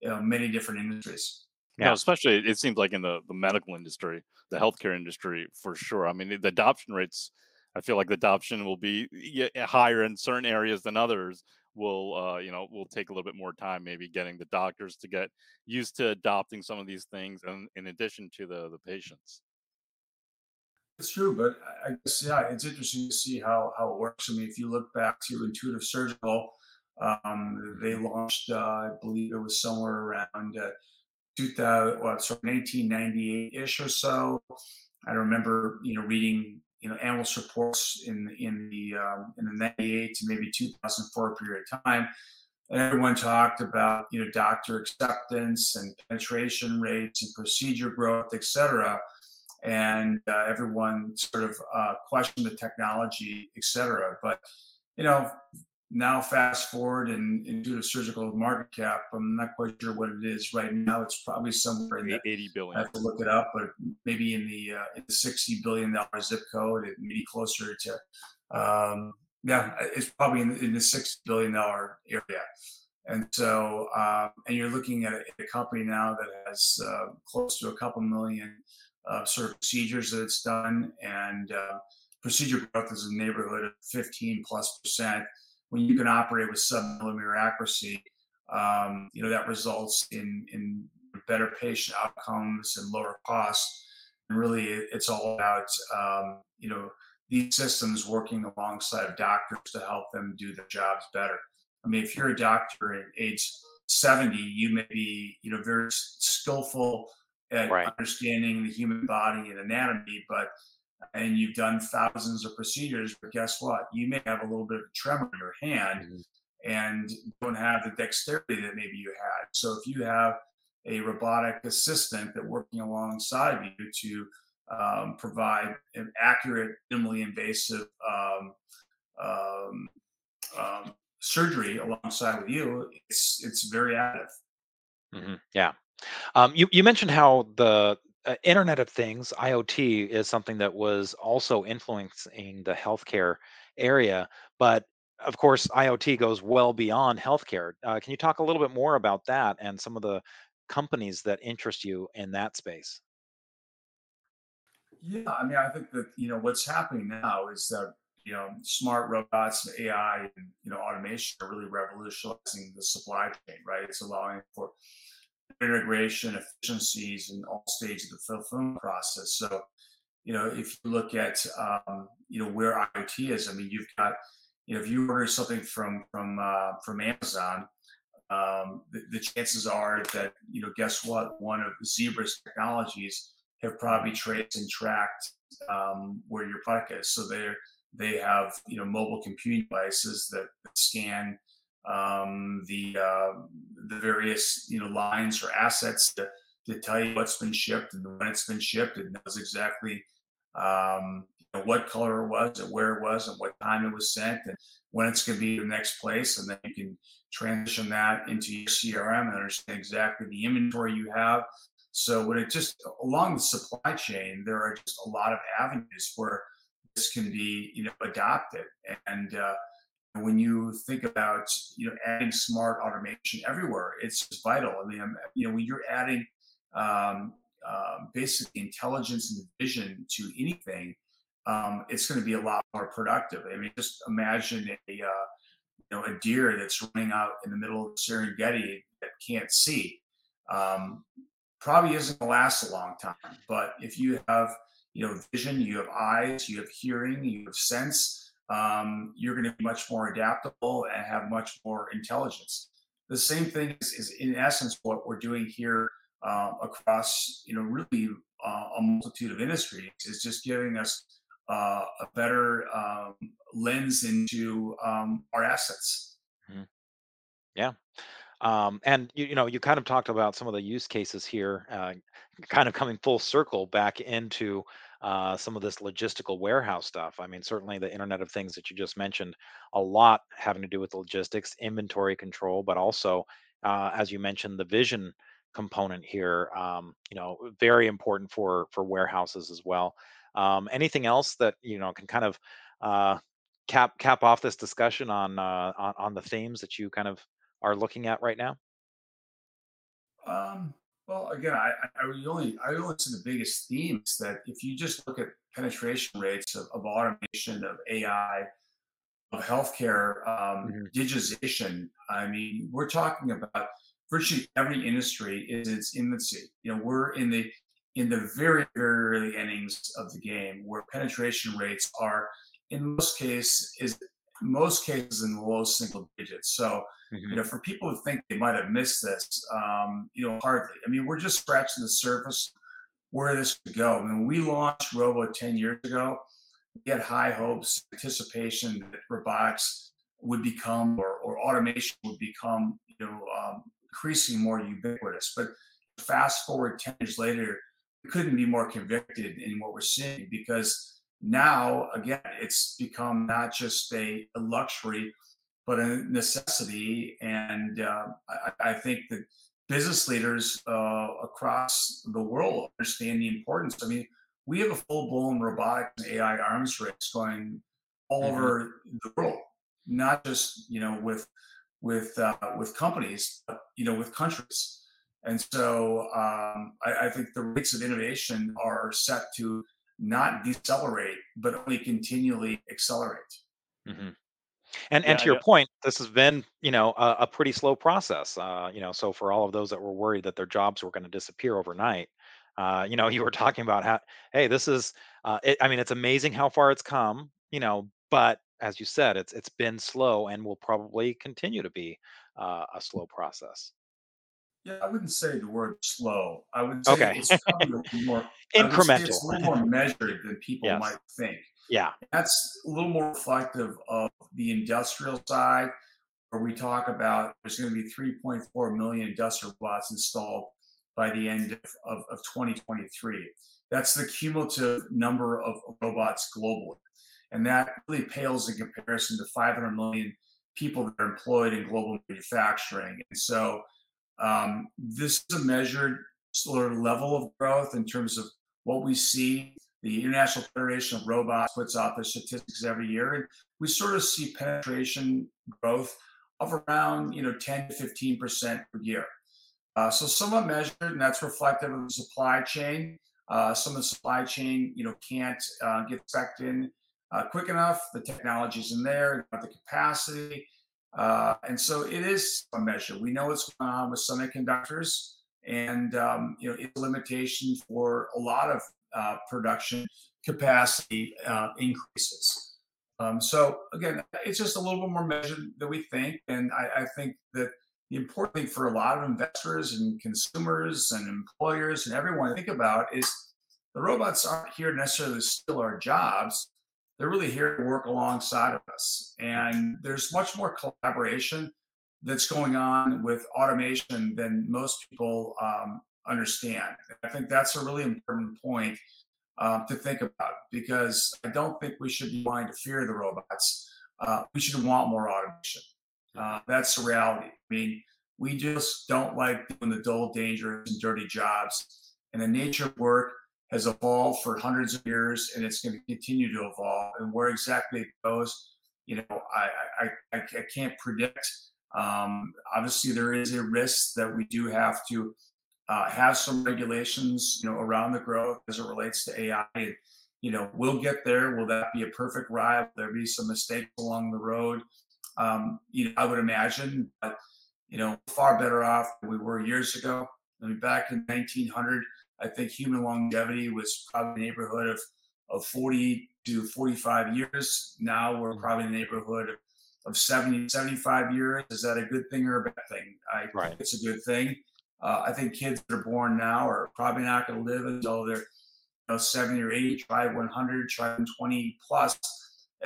you know, many different industries. Yeah. No, especially it seems like in the, the medical industry, the healthcare industry, for sure. I mean, the adoption rates, I feel like the adoption will be higher in certain areas than others. Will, uh, you know, will take a little bit more time, maybe getting the doctors to get used to adopting some of these things, and in addition to the, the patients. It's true, but I guess, yeah, it's interesting to see how, how it works. I mean, if you look back to Intuitive Surgical, um, they launched, uh, I believe it was somewhere around uh, two thousand, well, sorry, nineteen ninety-eight-ish or so. I remember, you know, reading, you know, analyst reports in in the um, in the ninety-eight to maybe two thousand four period of time, and everyone talked about, you know, doctor acceptance and penetration rates and procedure growth, et cetera. And uh, everyone sort of uh, questioned the technology, et cetera. But, you know, now fast forward, and Intuitive Surgical market cap, I'm not quite sure what it is right now. It's probably somewhere in the eighty billion. I have to look it up, but maybe in the, uh, in the sixty billion dollars zip code, maybe closer to, um, yeah, it's probably in, in the sixty billion dollars area. And so, uh, and you're looking at a, a company now that has uh, close to a couple million uh, sort of procedures that it's done, and uh, procedure growth is in the neighborhood of fifteen plus percent. When you can operate with sub-millimeter accuracy, um, you know, that results in, in better patient outcomes and lower costs. And really, it's all about, um, you know, these systems working alongside of doctors to help them do their jobs better. I mean, if you're a doctor at age seventy, you may be, you know, very skillful at right. understanding the human body and anatomy, but and you've done thousands of procedures, but guess what? You may have a little bit of a tremor in your hand mm-hmm. and don't have the dexterity that maybe you had. So if you have a robotic assistant that working alongside of you to um, provide an accurate, minimally invasive um, um, um, surgery alongside with you, it's it's very additive. Mm-hmm. Yeah. Um, you, you mentioned how the Uh, Internet of Things, I O T, is something that was also influencing the healthcare area. But of course, I O T goes well beyond healthcare. Uh, can you talk a little bit more about that and some of the companies that interest you in that space? Yeah, I mean, I think that, you know, what's happening now is that, you know, smart robots, A I, and, you know, automation are really revolutionizing the supply chain, right? It's allowing for integration, efficiencies in all stages of the fulfillment process. So, you know, if you look at, um, you know, where I O T is, I mean, you've got, you know, if you order something from from uh, from Amazon, um, the, the chances are that, you know, guess what? One of Zebra's technologies have probably traced and tracked um, where your product is. So they they have, you know, mobile computing devices that scan Um, the uh, the various, you know, lines or assets to, to tell you what's been shipped and when it's been shipped. It knows exactly um, you know, what color it was and where it was and what time it was sent and when it's going to be the next place. And then you can transition that into your C R M and understand exactly the inventory you have. So when it just along the supply chain, there are just a lot of avenues where this can be, you know, adopted. And uh, when you think about, you know, adding smart automation everywhere, it's vital. I mean, you know, when you're adding um, uh, basic intelligence and vision to anything, um, it's going to be a lot more productive. I mean, just imagine a, uh, you know, a deer that's running out in the middle of Serengeti that can't see. Um, probably isn't going to last a long time. But if you have, you know, vision, you have eyes, you have hearing, you have sense, Um, you're going to be much more adaptable and have much more intelligence. The same thing is, is in essence, what we're doing here uh, across, you know, really uh, a multitude of industries, is just giving us uh, a better um, lens into um, our assets. Mm-hmm. Yeah. Um, and, you, you know, you kind of talked about some of the use cases here, uh, kind of coming full circle back into uh, some of this logistical warehouse stuff. I mean, certainly the Internet of Things that you just mentioned, a lot having to do with logistics, inventory control, but also, uh, as you mentioned, the vision component here, um, you know, very important for, for warehouses as well. Um, anything else that, you know, can kind of uh, cap cap off this discussion on, uh, on on the themes that you kind of are looking at right now? Um, Well, again, I, I only I only see the biggest themes that if you just look at penetration rates of, of automation, of A I, of healthcare, um, mm-hmm. digitization. I mean, we're talking about virtually every industry is in its infancy. You know, we're in the in the very, very early innings of the game where penetration rates are, in most cases, is most cases in the low single digits. So, mm-hmm. you know, for people who think they might have missed this, um, you know, hardly. I mean, we're just scratching the surface where this could go. I mean, we launched Robo ten years ago. We had high hopes, anticipation that robotics would become, or, or automation would become, you know, um, increasingly more ubiquitous. But fast forward ten years later, we couldn't be more convicted in what we're seeing, because now, again, it's become not just a, a luxury, but a necessity. And uh, I, I think that business leaders uh, across the world understand the importance. I mean, we have a full-blown robotics and A I arms race going all mm-hmm. over the world, not just, you know, with with uh, with companies, but, you know, with countries. And so um, I, I think the rates of innovation are set to not decelerate, but only continually accelerate. Mm-hmm. And yeah, and to your yeah. point, this has been, you know, a, a pretty slow process. Uh, you know, so for all of those that were worried that their jobs were going to disappear overnight, uh, you know, you were talking about how, hey, this is, uh, it, I mean, it's amazing how far it's come, you know, but as you said, it's it's been slow and will probably continue to be uh, a slow process. Yeah, I wouldn't say the word slow. I would say okay. it's probably more incremental. It's a little more measured than people yes. might think. Yeah. That's a little more reflective of the industrial side, where we talk about there's going to be three point four million industrial robots installed by the end of, of, of twenty twenty-three. That's the cumulative number of robots globally. And that really pales in comparison to five hundred million people that are employed in global manufacturing. And so Um, this is a measured sort of level of growth in terms of what we see. The International Federation of Robots puts out their statistics every year, and we sort of see penetration growth of around, you know, ten to fifteen percent per year. Uh, so somewhat measured, and that's reflective of the supply chain. Uh, some of the supply chain, you know, can't uh, get sucked in uh, quick enough. The technology's in there, not the capacity. Uh, and so it is a measure. We know what's going on with semiconductors, and um, you know, it's a limitation for a lot of uh, production capacity uh, increases. Um, so again, it's just a little bit more measured than we think. And I, I think that the important thing for a lot of investors and consumers and employers and everyone to think about is the robots aren't here necessarily to steal our jobs. They're really here to work alongside of us. And there's much more collaboration that's going on with automation than most people um, understand. I think that's a really important point uh, to think about, because I don't think we should be wanting to fear the robots. Uh, we should want more automation. Uh, that's the reality. I mean, we just don't like doing the dull, dangerous, and dirty jobs. And the nature of work has evolved for hundreds of years, and it's going to continue to evolve. And where exactly it goes, you know, I I, I, I can't predict. Um, obviously, there is a risk that we do have to uh, have some regulations, you know, around the growth as it relates to A I. And, you know, we'll get there. Will that be a perfect ride? Will there be some mistakes along the road? Um, you know, I would imagine, but, you know, far better off than we were years ago. I mean, back in nineteen hundred, I think human longevity was probably in the neighborhood of, of forty to forty-five years. Now we're probably in the neighborhood of, of seventy, seventy-five years. Is that a good thing or a bad thing? I think right. it's a good thing. Uh, I think kids that are born now are probably not going to live until they're, you know, seventy or eighty, try one hundred, try one twenty plus,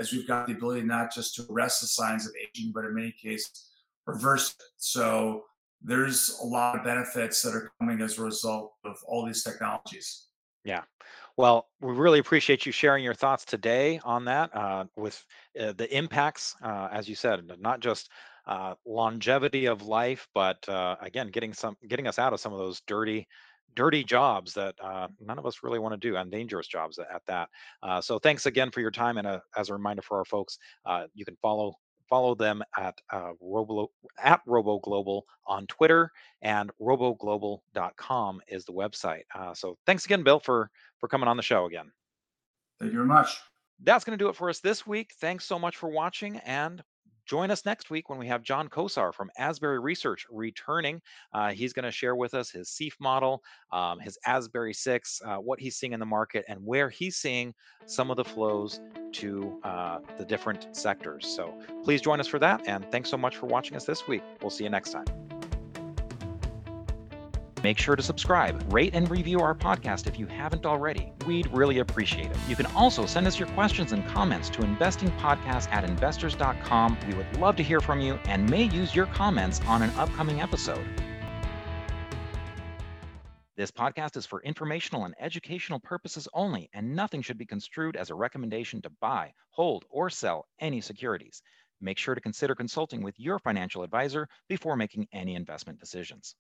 as we've got the ability not just to arrest the signs of aging, but in many cases, reverse it. So there's a lot of benefits that are coming as a result of all these technologies. Yeah. Well, we really appreciate you sharing your thoughts today on that uh, with uh, the impacts, uh, as you said, not just uh, longevity of life, but uh, again, getting some, getting us out of some of those dirty, dirty jobs that uh, none of us really want to do, and dangerous jobs at that. Uh, so thanks again for your time. And uh, as a reminder for our folks, uh, you can follow Follow them at uh, Robo at Robo Global on Twitter, and robo global dot com is the website. Uh, so thanks again, Bill, for for coming on the show again. Thank you very much. That's going to do it for us this week. Thanks so much for watching, and join us next week when we have John Kosar from Asbury Research returning. Uh, he's going to share with us his C E F model, um, his Asbury six, uh, what he's seeing in the market, and where he's seeing some of the flows to uh, the different sectors. So please join us for that. And thanks so much for watching us this week. We'll see you next time. Make sure to subscribe, rate, and review our podcast if you haven't already. We'd really appreciate it. You can also send us your questions and comments to investing podcast at investors dot com. We would love to hear from you and may use your comments on an upcoming episode. This podcast is for informational and educational purposes only, and nothing should be construed as a recommendation to buy, hold, or sell any securities. Make sure to consider consulting with your financial advisor before making any investment decisions.